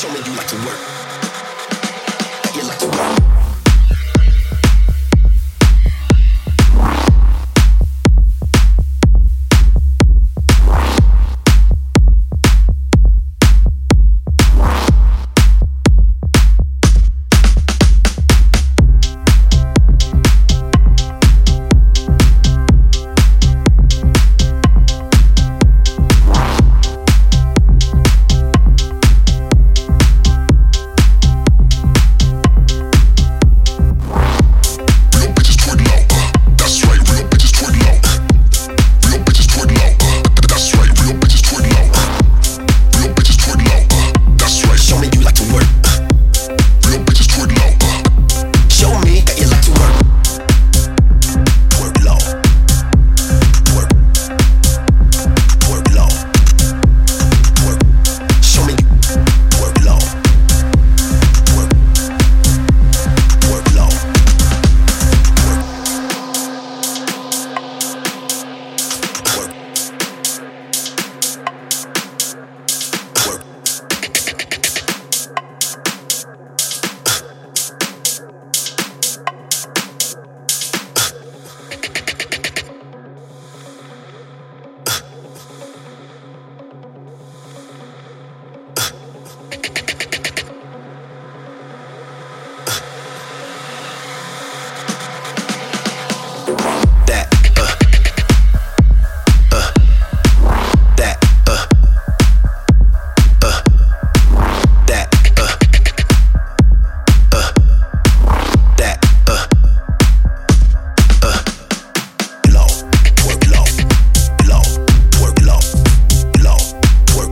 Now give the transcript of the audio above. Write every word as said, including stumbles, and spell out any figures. Show me you like to work. You like to work.